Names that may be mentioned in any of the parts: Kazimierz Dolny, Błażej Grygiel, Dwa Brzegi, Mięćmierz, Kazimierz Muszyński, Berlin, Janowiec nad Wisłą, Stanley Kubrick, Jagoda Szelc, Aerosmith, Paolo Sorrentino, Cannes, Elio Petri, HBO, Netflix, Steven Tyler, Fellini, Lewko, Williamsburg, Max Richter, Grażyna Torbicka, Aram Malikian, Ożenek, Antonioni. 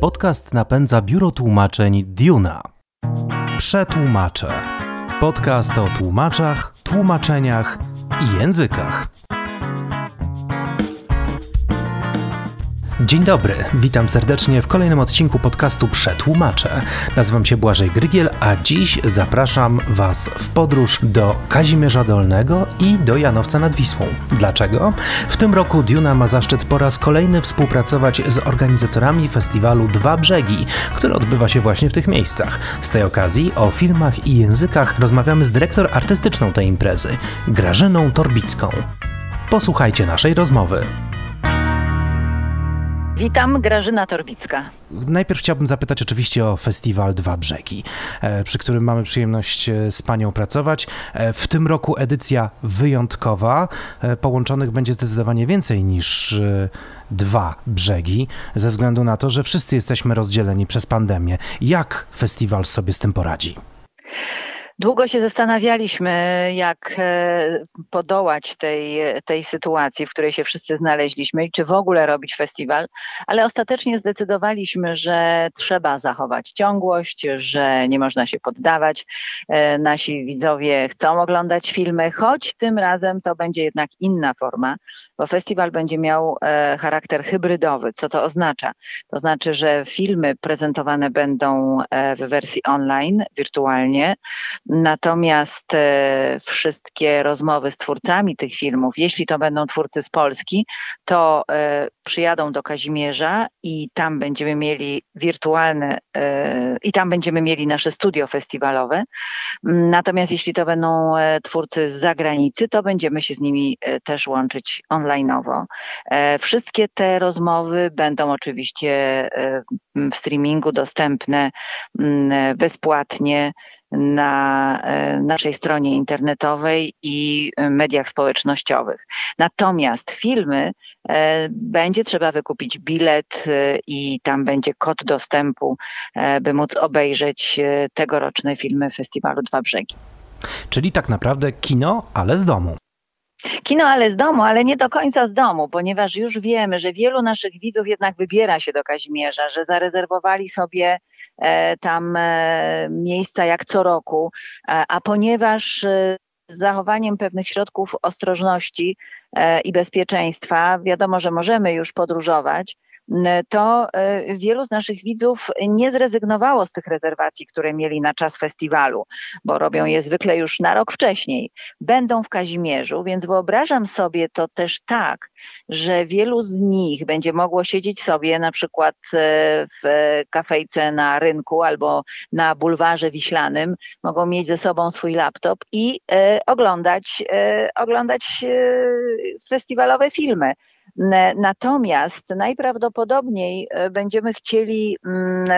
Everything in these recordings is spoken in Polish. Podcast napędza biuro tłumaczeń Duna. Przetłumaczę. Podcast o tłumaczach, tłumaczeniach i językach. Dzień dobry, witam serdecznie w kolejnym odcinku podcastu Przetłumaczę. Nazywam się Błażej Grygiel, a dziś zapraszam Was w podróż do Kazimierza Dolnego i do Janowca nad Wisłą. Dlaczego? W tym roku Duna ma zaszczyt po raz kolejny współpracować z organizatorami festiwalu Dwa Brzegi, który odbywa się właśnie w tych miejscach. Z tej okazji o filmach i językach rozmawiamy z dyrektor artystyczną tej imprezy, Grażyną Torbicką. Posłuchajcie naszej rozmowy. Witam, Grażyna Torbicka. Najpierw chciałbym zapytać oczywiście o festiwal Dwa Brzegi, przy którym mamy przyjemność z Panią pracować. W tym roku edycja wyjątkowa. Połączonych będzie zdecydowanie więcej niż dwa brzegi, ze względu na to, że wszyscy jesteśmy rozdzieleni przez pandemię. Jak festiwal sobie z tym poradzi? Długo się zastanawialiśmy, jak podołać tej sytuacji, w której się wszyscy znaleźliśmy i czy w ogóle robić festiwal, ale ostatecznie zdecydowaliśmy, że trzeba zachować ciągłość, że nie można się poddawać. Nasi widzowie chcą oglądać filmy, choć tym razem to będzie jednak inna forma, bo festiwal będzie miał charakter hybrydowy. Co to oznacza? To znaczy, że filmy prezentowane będą w wersji online, wirtualnie. Natomiast wszystkie rozmowy z twórcami tych filmów, jeśli to będą twórcy z Polski, to przyjadą do Kazimierza i tam będziemy mieli nasze studio festiwalowe. Natomiast jeśli to będą twórcy z zagranicy, to będziemy się z nimi też łączyć online'owo. Wszystkie te rozmowy będą oczywiście w streamingu dostępne bezpłatnie na naszej stronie internetowej i mediach społecznościowych. Natomiast filmy będzie trzeba wykupić bilet i tam będzie kod dostępu, by móc obejrzeć tegoroczne filmy festiwalu Dwa Brzegi. Czyli tak naprawdę kino, ale z domu. Kino, ale z domu, ale nie do końca z domu, ponieważ już wiemy, że wielu naszych widzów jednak wybiera się do Kazimierza, że zarezerwowali sobie tam miejsca jak co roku, a ponieważ z zachowaniem pewnych środków ostrożności i bezpieczeństwa wiadomo, że możemy już podróżować, to wielu z naszych widzów nie zrezygnowało z tych rezerwacji, które mieli na czas festiwalu, bo robią je zwykle już na rok wcześniej. Będą w Kazimierzu, więc wyobrażam sobie to też tak, że wielu z nich będzie mogło siedzieć sobie na przykład w kafejce na rynku albo na bulwarze wiślanym, mogą mieć ze sobą swój laptop i oglądać festiwalowe filmy. Natomiast najprawdopodobniej będziemy chcieli,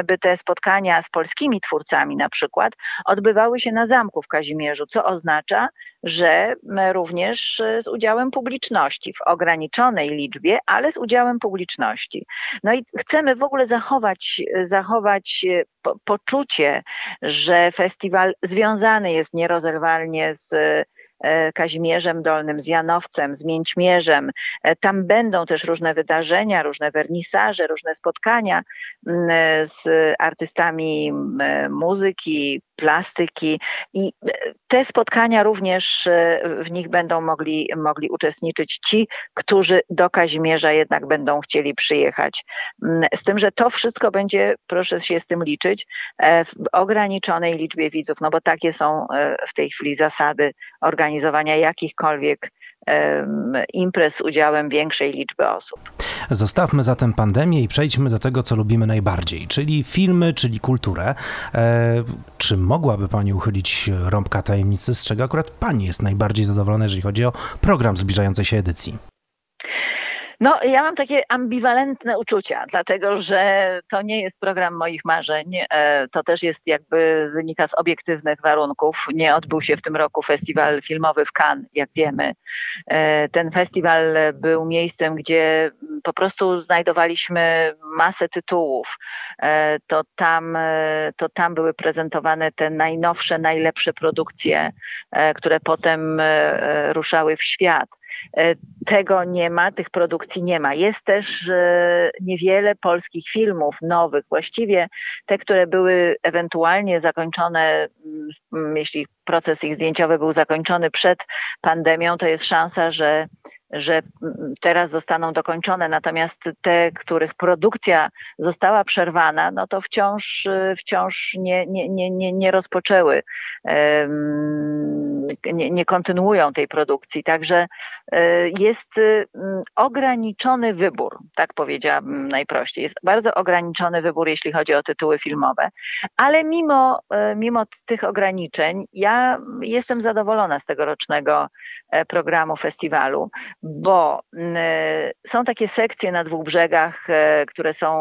by te spotkania z polskimi twórcami na przykład odbywały się na zamku w Kazimierzu, co oznacza, że również z udziałem publiczności, w ograniczonej liczbie, ale z udziałem publiczności. No i chcemy w ogóle zachować poczucie, że festiwal związany jest nierozerwalnie z Kazimierzem Dolnym, z Janowcem, z Mięćmierzem. Tam będą też różne wydarzenia, różne wernisaże, różne spotkania z artystami muzyki, plastyki i te spotkania również w nich będą mogli uczestniczyć ci, którzy do Kazimierza jednak będą chcieli przyjechać. Z tym, że to wszystko będzie, proszę się z tym liczyć, w ograniczonej liczbie widzów, no bo takie są w tej chwili zasady organizowania jakichkolwiek imprez z udziałem większej liczby osób. Zostawmy zatem pandemię i przejdźmy do tego, co lubimy najbardziej, czyli filmy, czyli kulturę. Czy mogłaby Pani uchylić rąbka tajemnicy, z czego akurat Pani jest najbardziej zadowolona, jeżeli chodzi o program zbliżającej się edycji? No, ja mam takie ambiwalentne uczucia, dlatego że to nie jest program moich marzeń, to też jest jakby wynika z obiektywnych warunków. Nie odbył się w tym roku festiwal filmowy w Cannes, jak wiemy. Ten festiwal był miejscem, gdzie po prostu znajdowaliśmy masę tytułów. To tam były prezentowane te najnowsze, najlepsze produkcje, które potem ruszały w świat. Tego nie ma, tych produkcji nie ma. Jest też niewiele polskich filmów nowych. Właściwie te, które były ewentualnie zakończone, jeśli proces ich zdjęciowy był zakończony przed pandemią, to jest szansa, że teraz zostaną dokończone, natomiast te, których produkcja została przerwana, no to wciąż nie rozpoczęły, nie kontynuują tej produkcji. Także jest ograniczony wybór, tak powiedziałabym najprościej. Jest bardzo ograniczony wybór, jeśli chodzi o tytuły filmowe, ale mimo tych ograniczeń ja jestem zadowolona z tegorocznego programu festiwalu, bo są takie sekcje na Dwóch Brzegach, które są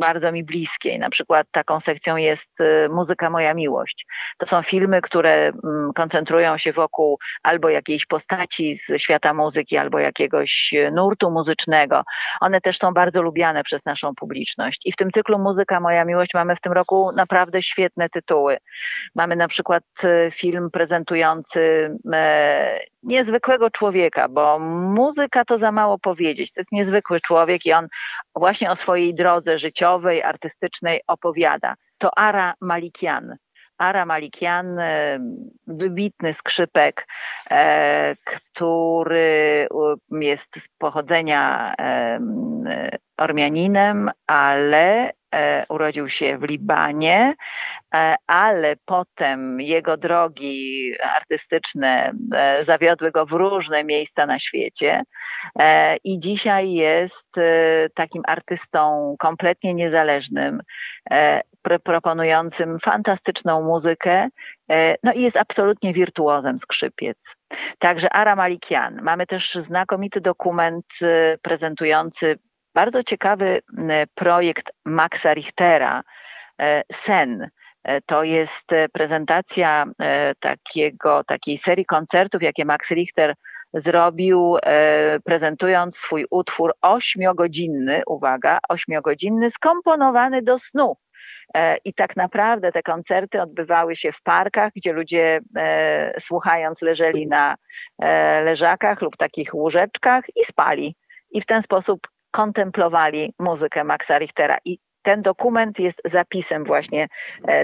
bardzo mi bliskie. Na przykład taką sekcją jest Muzyka Moja Miłość. To są filmy, które koncentrują się wokół albo jakiejś postaci z świata muzyki, albo jakiegoś nurtu muzycznego. One też są bardzo lubiane przez naszą publiczność. I w tym cyklu Muzyka Moja Miłość mamy w tym roku naprawdę świetne tytuły. Mamy na przykład film prezentujący niezwykłego człowieka, bo muzyka to za mało powiedzieć. To jest niezwykły człowiek i on właśnie o swojej drodze życiowej, artystycznej opowiada. To Aram Malikian. Aram Malikian, wybitny skrzypek, który jest z pochodzenia Ormianinem, ale urodził się w Libanie, ale potem jego drogi artystyczne zawiodły go w różne miejsca na świecie i dzisiaj jest takim artystą kompletnie niezależnym, proponującym fantastyczną muzykę, no i jest absolutnie wirtuozem skrzypiec. Także Aram Malikian. Mamy też znakomity dokument prezentujący bardzo ciekawy projekt Maxa Richtera, Sen. To jest prezentacja takiej serii koncertów, jakie Max Richter zrobił, prezentując swój utwór 8-godzinny, uwaga, 8-godzinny, skomponowany do snu. I tak naprawdę te koncerty odbywały się w parkach, gdzie ludzie słuchając leżeli na leżakach lub takich łóżeczkach i spali. I w ten sposób kontemplowali muzykę Maxa Richtera i ten dokument jest zapisem właśnie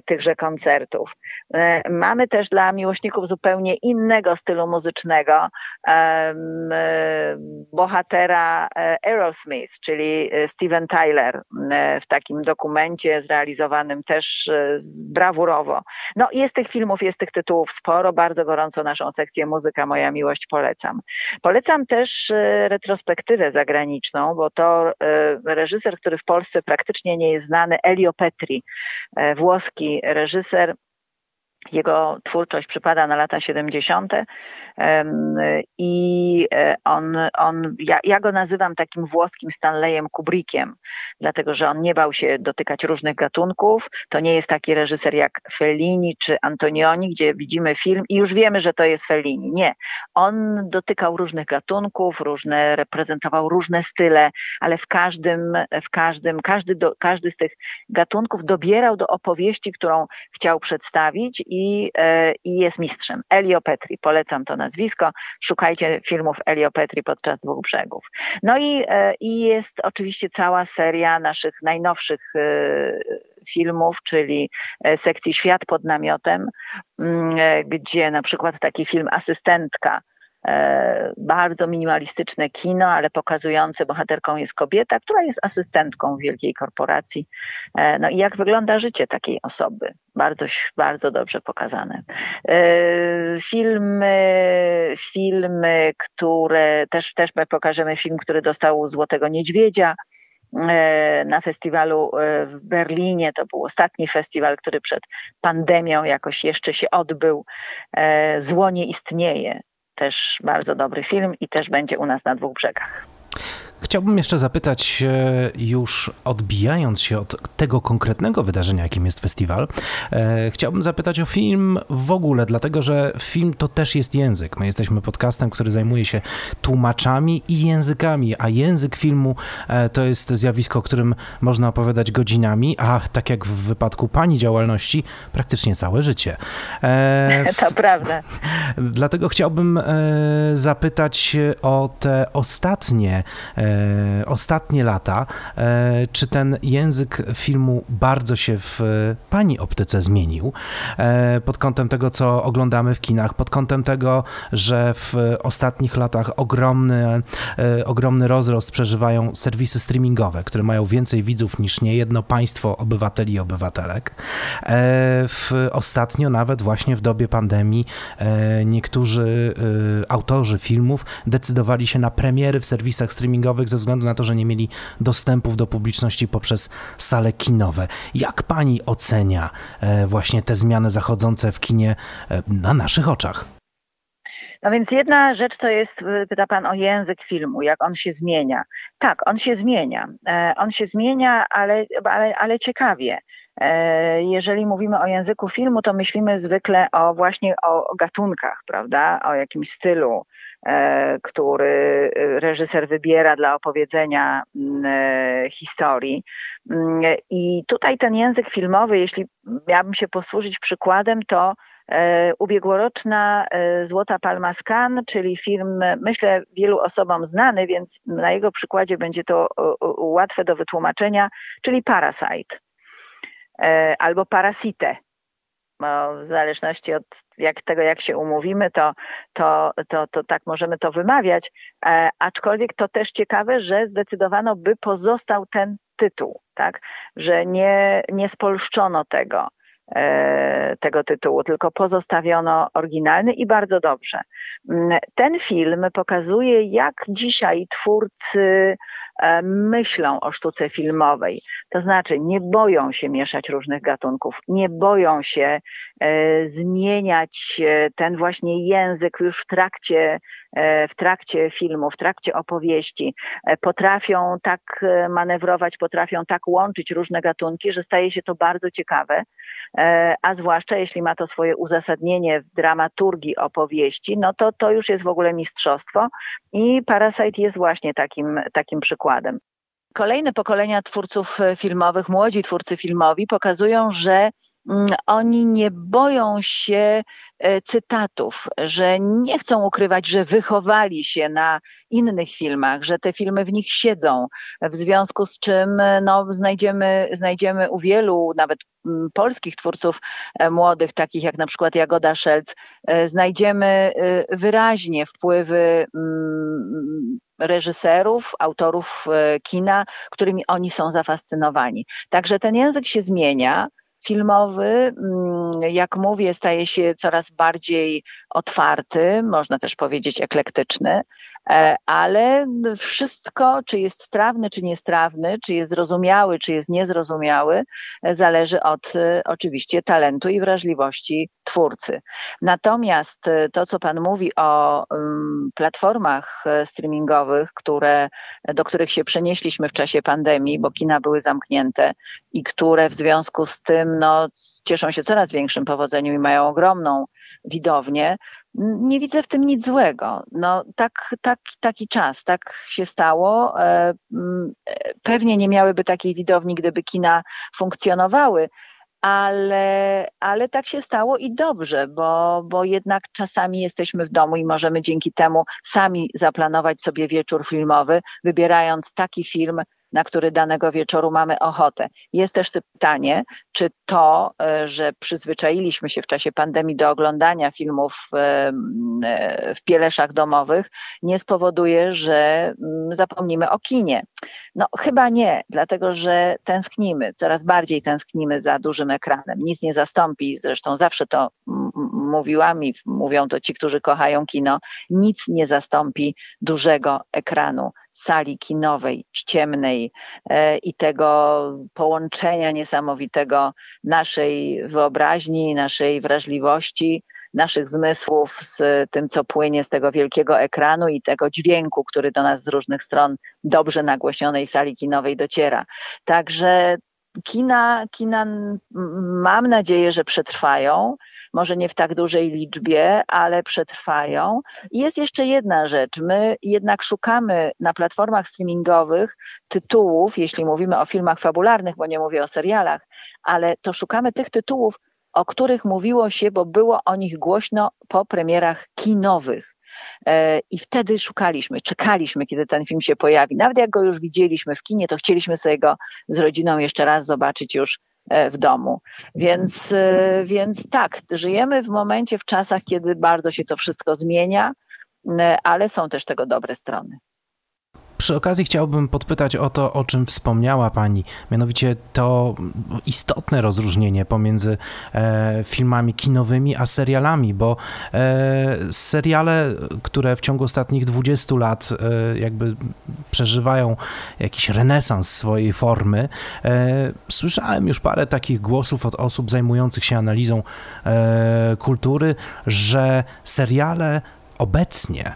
tychże koncertów. Mamy też dla miłośników zupełnie innego stylu muzycznego bohatera Aerosmith, czyli Steven Tyler w takim dokumencie zrealizowanym też brawurowo. No jest tych filmów, jest tych tytułów sporo, bardzo gorąco naszą sekcję Muzyka Moja Miłość polecam. Polecam też retrospektywę zagraniczną, bo to reżyser, który w Polsce praktycznie nie jest znany, Elio Petri, włoski reżyser. Jego twórczość przypada na lata 70. i ja go nazywam takim włoskim Stanleyem Kubrickiem, dlatego że on nie bał się dotykać różnych gatunków. To nie jest taki reżyser jak Fellini czy Antonioni, gdzie widzimy film i już wiemy, że to jest Fellini. Nie. On dotykał różnych gatunków, reprezentował różne style, ale każdy z tych gatunków dobierał do opowieści, którą chciał przedstawić. I jest mistrzem. Elio Petri, polecam to nazwisko. Szukajcie filmów Elio Petri podczas Dwóch Brzegów. No i jest oczywiście cała seria naszych najnowszych filmów, czyli sekcji Świat pod namiotem, gdzie na przykład taki film Asystentka, bardzo minimalistyczne kino, ale pokazujące, bohaterką jest kobieta, która jest asystentką w wielkiej korporacji. No i jak wygląda życie takiej osoby. Bardzo, bardzo dobrze pokazane. Filmy, które też pokażemy film, który dostał Złotego Niedźwiedzia na festiwalu w Berlinie. To był ostatni festiwal, który przed pandemią jakoś jeszcze się odbył. Zło nie istnieje. Też bardzo dobry film i też będzie u nas na Dwóch Brzegach. Chciałbym jeszcze zapytać, już odbijając się od tego konkretnego wydarzenia, jakim jest festiwal, chciałbym zapytać o film w ogóle, dlatego że film to też jest język. My jesteśmy podcastem, który zajmuje się tłumaczami i językami, a język filmu to jest zjawisko, o którym można opowiadać godzinami, a tak jak w wypadku pani działalności, praktycznie całe życie. To prawda. Dlatego chciałbym zapytać o te ostatnie lata. Czy ten język filmu bardzo się w pani optyce zmienił? Pod kątem tego, co oglądamy w kinach, pod kątem tego, że w ostatnich latach ogromny rozrost przeżywają serwisy streamingowe, które mają więcej widzów niż niejedno państwo obywateli i obywatelek. Ostatnio nawet właśnie w dobie pandemii niektórzy autorzy filmów decydowali się na premiery w serwisach streamingowych ze względu na to, że nie mieli dostępów do publiczności poprzez sale kinowe. Jak pani ocenia właśnie te zmiany zachodzące w kinie na naszych oczach? No więc jedna rzecz to jest, pyta pan o język filmu, jak on się zmienia. Tak, on się zmienia. On się zmienia, ale ciekawie. Jeżeli mówimy o języku filmu, to myślimy zwykle właśnie o gatunkach, prawda? O jakimś stylu, który reżyser wybiera dla opowiedzenia historii. I tutaj ten język filmowy, jeśli miałabym się posłużyć przykładem, to ubiegłoroczna Złota Palma z Cannes, czyli film, myślę, wielu osobom znany, więc na jego przykładzie będzie to łatwe do wytłumaczenia, czyli Parasite albo Parasite. Bo w zależności od tego, jak się umówimy, to tak możemy to wymawiać. Aczkolwiek to też ciekawe, że zdecydowano, by pozostał ten tytuł, tak? Że nie spolszczono tego tytułu, tylko pozostawiono oryginalny i bardzo dobrze. Ten film pokazuje, jak dzisiaj twórcy myślą o sztuce filmowej. To znaczy nie boją się mieszać różnych gatunków, nie boją się zmieniać ten właśnie język już w trakcie filmu, w trakcie opowieści. Potrafią tak manewrować, potrafią tak łączyć różne gatunki, że staje się to bardzo ciekawe, a zwłaszcza jeśli ma to swoje uzasadnienie w dramaturgii opowieści, no to już jest w ogóle mistrzostwo i Parasite jest właśnie takim przykładem. Kolejne pokolenia twórców filmowych, młodzi twórcy filmowi pokazują, że oni nie boją się cytatów, że nie chcą ukrywać, że wychowali się na innych filmach, że te filmy w nich siedzą, w związku z czym znajdziemy u wielu, nawet polskich twórców młodych, takich jak na przykład Jagoda Szelc, znajdziemy wyraźnie wpływy reżyserów, autorów kina, którymi oni są zafascynowani. Także ten język się zmienia. Filmowy, jak mówię, staje się coraz bardziej otwarty, można też powiedzieć eklektyczny, ale wszystko, czy jest trawny, czy niestrawny, czy jest zrozumiały, czy jest niezrozumiały, zależy od oczywiście talentu i wrażliwości twórcy. Natomiast to, co pan mówi o platformach streamingowych, do których się przenieśliśmy w czasie pandemii, bo kina były zamknięte i które w związku z tym cieszą się coraz większym powodzeniem i mają ogromną widownię, nie widzę w tym nic złego. Taki czas, tak się stało. Pewnie nie miałyby takiej widowni, gdyby kina funkcjonowały, ale tak się stało i dobrze, bo jednak czasami jesteśmy w domu i możemy dzięki temu sami zaplanować sobie wieczór filmowy, wybierając taki film, na który danego wieczoru mamy ochotę. Jest też pytanie, czy to, że przyzwyczailiśmy się w czasie pandemii do oglądania filmów w pieleszach domowych, nie spowoduje, że zapomnimy o kinie. No chyba nie, dlatego że tęsknimy, coraz bardziej tęsknimy za dużym ekranem. Nic nie zastąpi, zresztą zawsze to mówiłam i mówią to ci, którzy kochają kino, nic nie zastąpi dużego ekranu, sali kinowej, ciemnej i tego połączenia niesamowitego naszej wyobraźni, naszej wrażliwości naszych zmysłów z tym, co płynie z tego wielkiego ekranu i tego dźwięku, który do nas z różnych stron dobrze nagłośnionej sali kinowej dociera. Także kina mam nadzieję, że przetrwają. Może nie w tak dużej liczbie, ale przetrwają. I jest jeszcze jedna rzecz. My jednak szukamy na platformach streamingowych tytułów, jeśli mówimy o filmach fabularnych, bo nie mówię o serialach, ale to szukamy tych tytułów, o których mówiło się, bo było o nich głośno po premierach kinowych. I wtedy szukaliśmy, czekaliśmy, kiedy ten film się pojawi. Nawet jak go już widzieliśmy w kinie, to chcieliśmy sobie go z rodziną jeszcze raz zobaczyć już w domu. Więc tak, żyjemy w momencie, w czasach, kiedy bardzo się to wszystko zmienia, ale są też tego dobre strony. Przy okazji chciałbym podpytać o to, o czym wspomniała Pani, mianowicie to istotne rozróżnienie pomiędzy filmami kinowymi a serialami, bo seriale, które w ciągu ostatnich 20 lat jakby przeżywają jakiś renesans swojej formy, słyszałem już parę takich głosów od osób zajmujących się analizą kultury, że seriale obecnie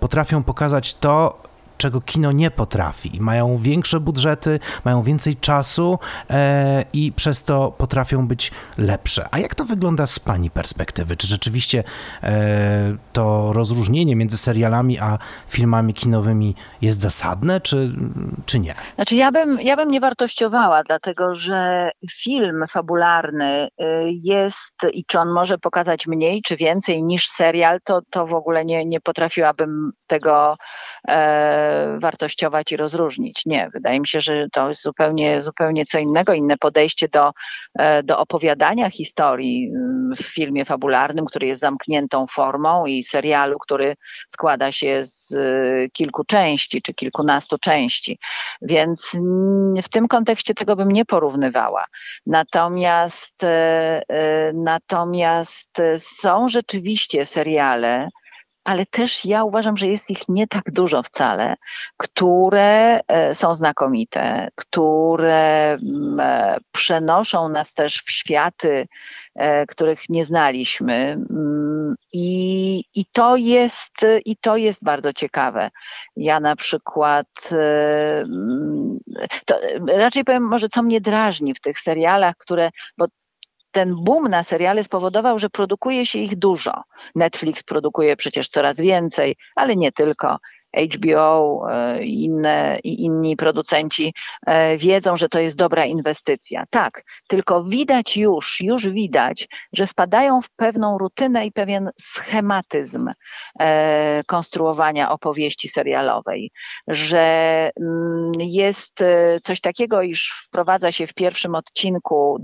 potrafią pokazać to, czego kino nie potrafi. Mają większe budżety, mają więcej czasu i przez to potrafią być lepsze. A jak to wygląda z Pani perspektywy? Czy rzeczywiście to rozróżnienie między serialami a filmami kinowymi jest zasadne, czy nie? Znaczy ja bym nie wartościowała, dlatego że film fabularny jest i czy on może pokazać mniej czy więcej niż serial, to w ogóle nie potrafiłabym tego wartościować i rozróżnić. Nie, wydaje mi się, że to jest zupełnie co innego, inne podejście do opowiadania historii w filmie fabularnym, który jest zamkniętą formą i serialu, który składa się z kilku części czy kilkunastu części. Więc w tym kontekście tego bym nie porównywała. Natomiast są rzeczywiście seriale, ale też ja uważam, że jest ich nie tak dużo wcale, które są znakomite, które przenoszą nas też w światy, których nie znaliśmy. I to jest bardzo ciekawe. Ja na przykład, raczej powiem może, co mnie drażni w tych serialach, bo ten boom na seriale spowodował, że produkuje się ich dużo. Netflix produkuje przecież coraz więcej, ale nie tylko. HBO i inni producenci wiedzą, że to jest dobra inwestycja. Tak, tylko widać już widać, że wpadają w pewną rutynę i pewien schematyzm konstruowania opowieści serialowej, że jest coś takiego, iż wprowadza się w pierwszym odcinku,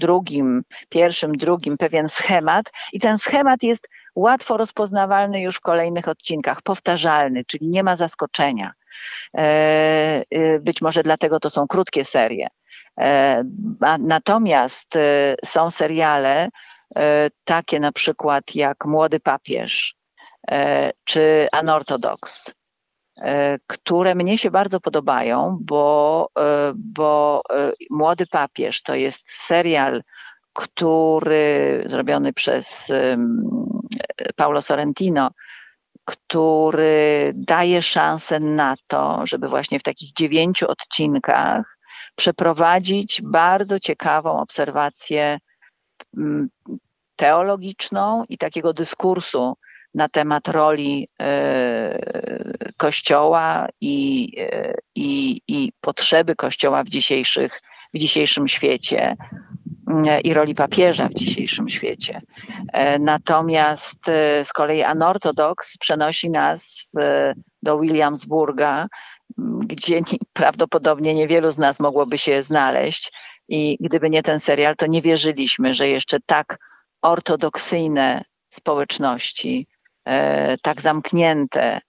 pierwszym, drugim pewien schemat i ten schemat jest łatwo rozpoznawalny już w kolejnych odcinkach, powtarzalny, czyli nie ma zaskoczenia. Być może dlatego to są krótkie serie. Natomiast są seriale takie na przykład jak Młody Papież czy Unorthodox, które mnie się bardzo podobają, bo Młody Papież to jest serial, który zrobiony przez Paolo Sorrentino, który daje szansę na to, żeby właśnie w takich 9 odcinkach przeprowadzić bardzo ciekawą obserwację teologiczną i takiego dyskursu na temat roli Kościoła i potrzeby Kościoła w dzisiejszym świecie i roli papieża w dzisiejszym świecie. Natomiast z kolei Unorthodox przenosi nas do Williamsburga, gdzie prawdopodobnie niewielu z nas mogłoby się znaleźć i gdyby nie ten serial, to nie wierzyliśmy, że jeszcze tak ortodoksyjne społeczności, tak zamknięte,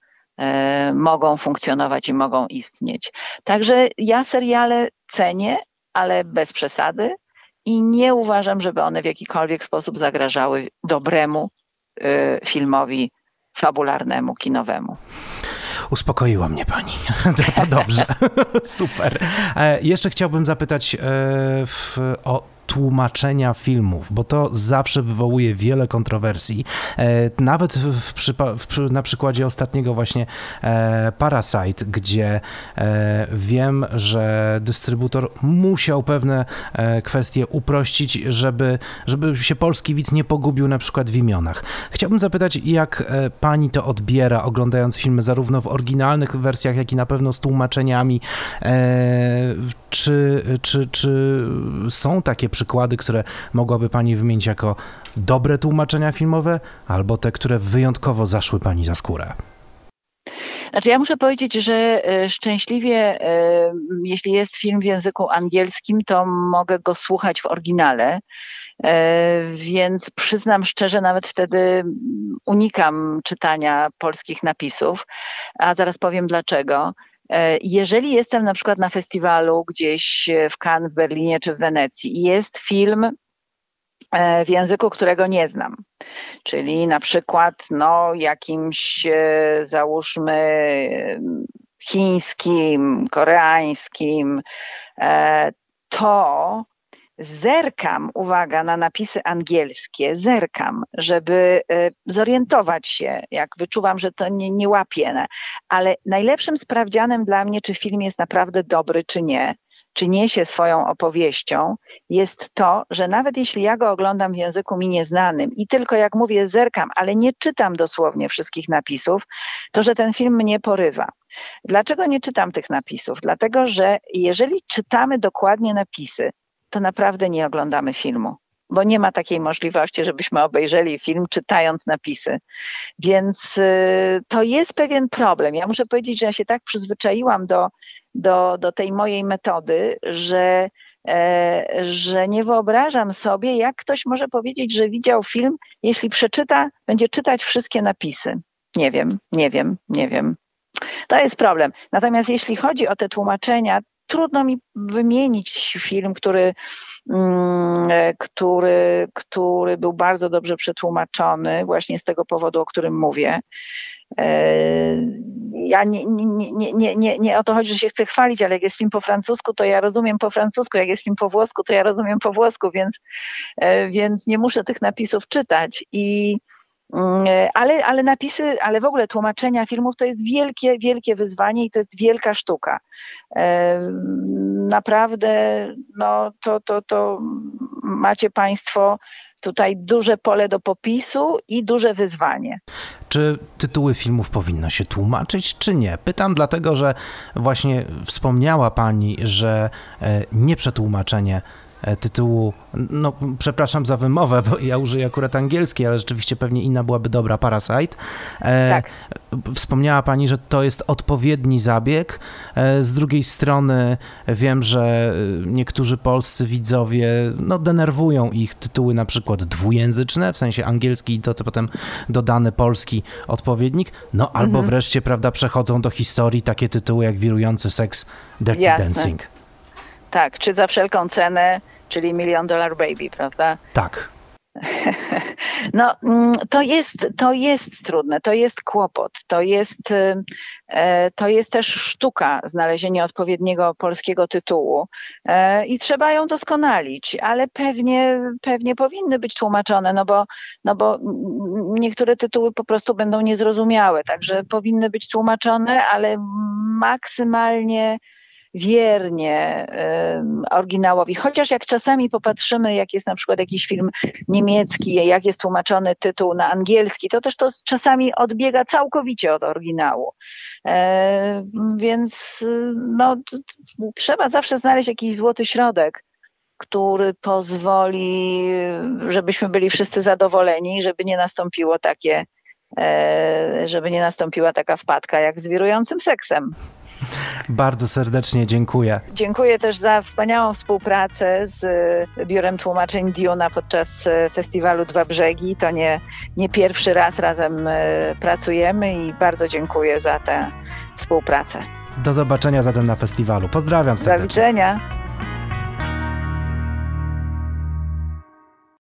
mogą funkcjonować i mogą istnieć. Także ja seriale cenię, ale bez przesady. I nie uważam, żeby one w jakikolwiek sposób zagrażały dobremu filmowi fabularnemu, kinowemu. Uspokoiła mnie Pani. To dobrze. Super. Jeszcze chciałbym zapytać o tłumaczenia filmów, bo to zawsze wywołuje wiele kontrowersji. Nawet na przykładzie ostatniego właśnie Parasite, gdzie wiem, że dystrybutor musiał pewne kwestie uprościć, żeby się polski widz nie pogubił na przykład w imionach. Chciałbym zapytać, jak pani to odbiera, oglądając filmy zarówno w oryginalnych wersjach, jak i na pewno z tłumaczeniami. Czy są takie przykłady, które mogłaby pani wymienić jako dobre tłumaczenia filmowe, albo te, które wyjątkowo zaszły pani za skórę? Znaczy ja muszę powiedzieć, że szczęśliwie, jeśli jest film w języku angielskim, to mogę go słuchać w oryginale, więc przyznam szczerze, nawet wtedy unikam czytania polskich napisów, a zaraz powiem dlaczego. Jeżeli jestem na przykład na festiwalu gdzieś w Cannes, w Berlinie czy w Wenecji i jest film w języku, którego nie znam, czyli na przykład jakimś, załóżmy, chińskim, koreańskim, to zerkam, uwaga, na napisy angielskie, żeby zorientować się, jak wyczuwam, że to nie łapię. Ale najlepszym sprawdzianem dla mnie, czy film jest naprawdę dobry, czy niesie swoją opowieścią, jest to, że nawet jeśli ja go oglądam w języku mi nieznanym i tylko, jak mówię, zerkam, ale nie czytam dosłownie wszystkich napisów, to że ten film mnie porywa. Dlaczego nie czytam tych napisów? Dlatego, że jeżeli czytamy dokładnie napisy, to naprawdę nie oglądamy filmu, bo nie ma takiej możliwości, żebyśmy obejrzeli film czytając napisy. Więc to jest pewien problem. Ja muszę powiedzieć, że ja się tak przyzwyczaiłam do tej mojej metody, że nie wyobrażam sobie, jak ktoś może powiedzieć, że widział film, jeśli będzie czytać wszystkie napisy. Nie wiem. To jest problem. Natomiast jeśli chodzi o te tłumaczenia, trudno mi wymienić film, który był bardzo dobrze przetłumaczony właśnie z tego powodu, o którym mówię. Ja nie o to chodzi, że się chcę chwalić, ale jak jest film po francusku, to ja rozumiem po francusku, jak jest film po włosku, to ja rozumiem po włosku, więc nie muszę tych napisów czytać. Ale napisy, ale w ogóle tłumaczenia filmów to jest wielkie, wielkie wyzwanie i to jest wielka sztuka. Naprawdę to macie Państwo tutaj duże pole do popisu i duże wyzwanie. Czy tytuły filmów powinno się tłumaczyć, czy nie? Pytam dlatego, że właśnie wspomniała Pani, że nieprzetłumaczenie tytułu, przepraszam za wymowę, bo ja użyję akurat angielskiej, ale rzeczywiście pewnie inna byłaby dobra, Parasite. Tak. Wspomniała Pani, że to jest odpowiedni zabieg. Z drugiej strony wiem, że niektórzy polscy widzowie, denerwują ich tytuły na przykład dwujęzyczne, w sensie angielski i to potem dodany polski odpowiednik, albo wreszcie, prawda, przechodzą do historii takie tytuły jak Wirujący seks, Dirty Dancing. Tak, czy Za wszelką cenę, czyli $1 Million Baby, prawda? Tak. To jest trudne, to jest kłopot, to jest też sztuka znalezienie odpowiedniego polskiego tytułu i trzeba ją doskonalić, ale pewnie powinny być tłumaczone, bo niektóre tytuły po prostu będą niezrozumiałe, także powinny być tłumaczone, ale maksymalnie wiernie oryginałowi. Chociaż jak czasami popatrzymy, jak jest na przykład jakiś film niemiecki, jak jest tłumaczony tytuł na angielski, to też to czasami odbiega całkowicie od oryginału. Więc trzeba zawsze znaleźć jakiś złoty środek, który pozwoli, żebyśmy byli wszyscy zadowoleni, żeby nie nastąpiła taka wpadka jak z Wirującym seksem. Bardzo serdecznie dziękuję. Dziękuję też za wspaniałą współpracę z Biurem Tłumaczeń Duna podczas festiwalu Dwa Brzegi. To nie pierwszy raz razem pracujemy i bardzo dziękuję za tę współpracę. Do zobaczenia zatem na festiwalu. Pozdrawiam serdecznie. Do widzenia.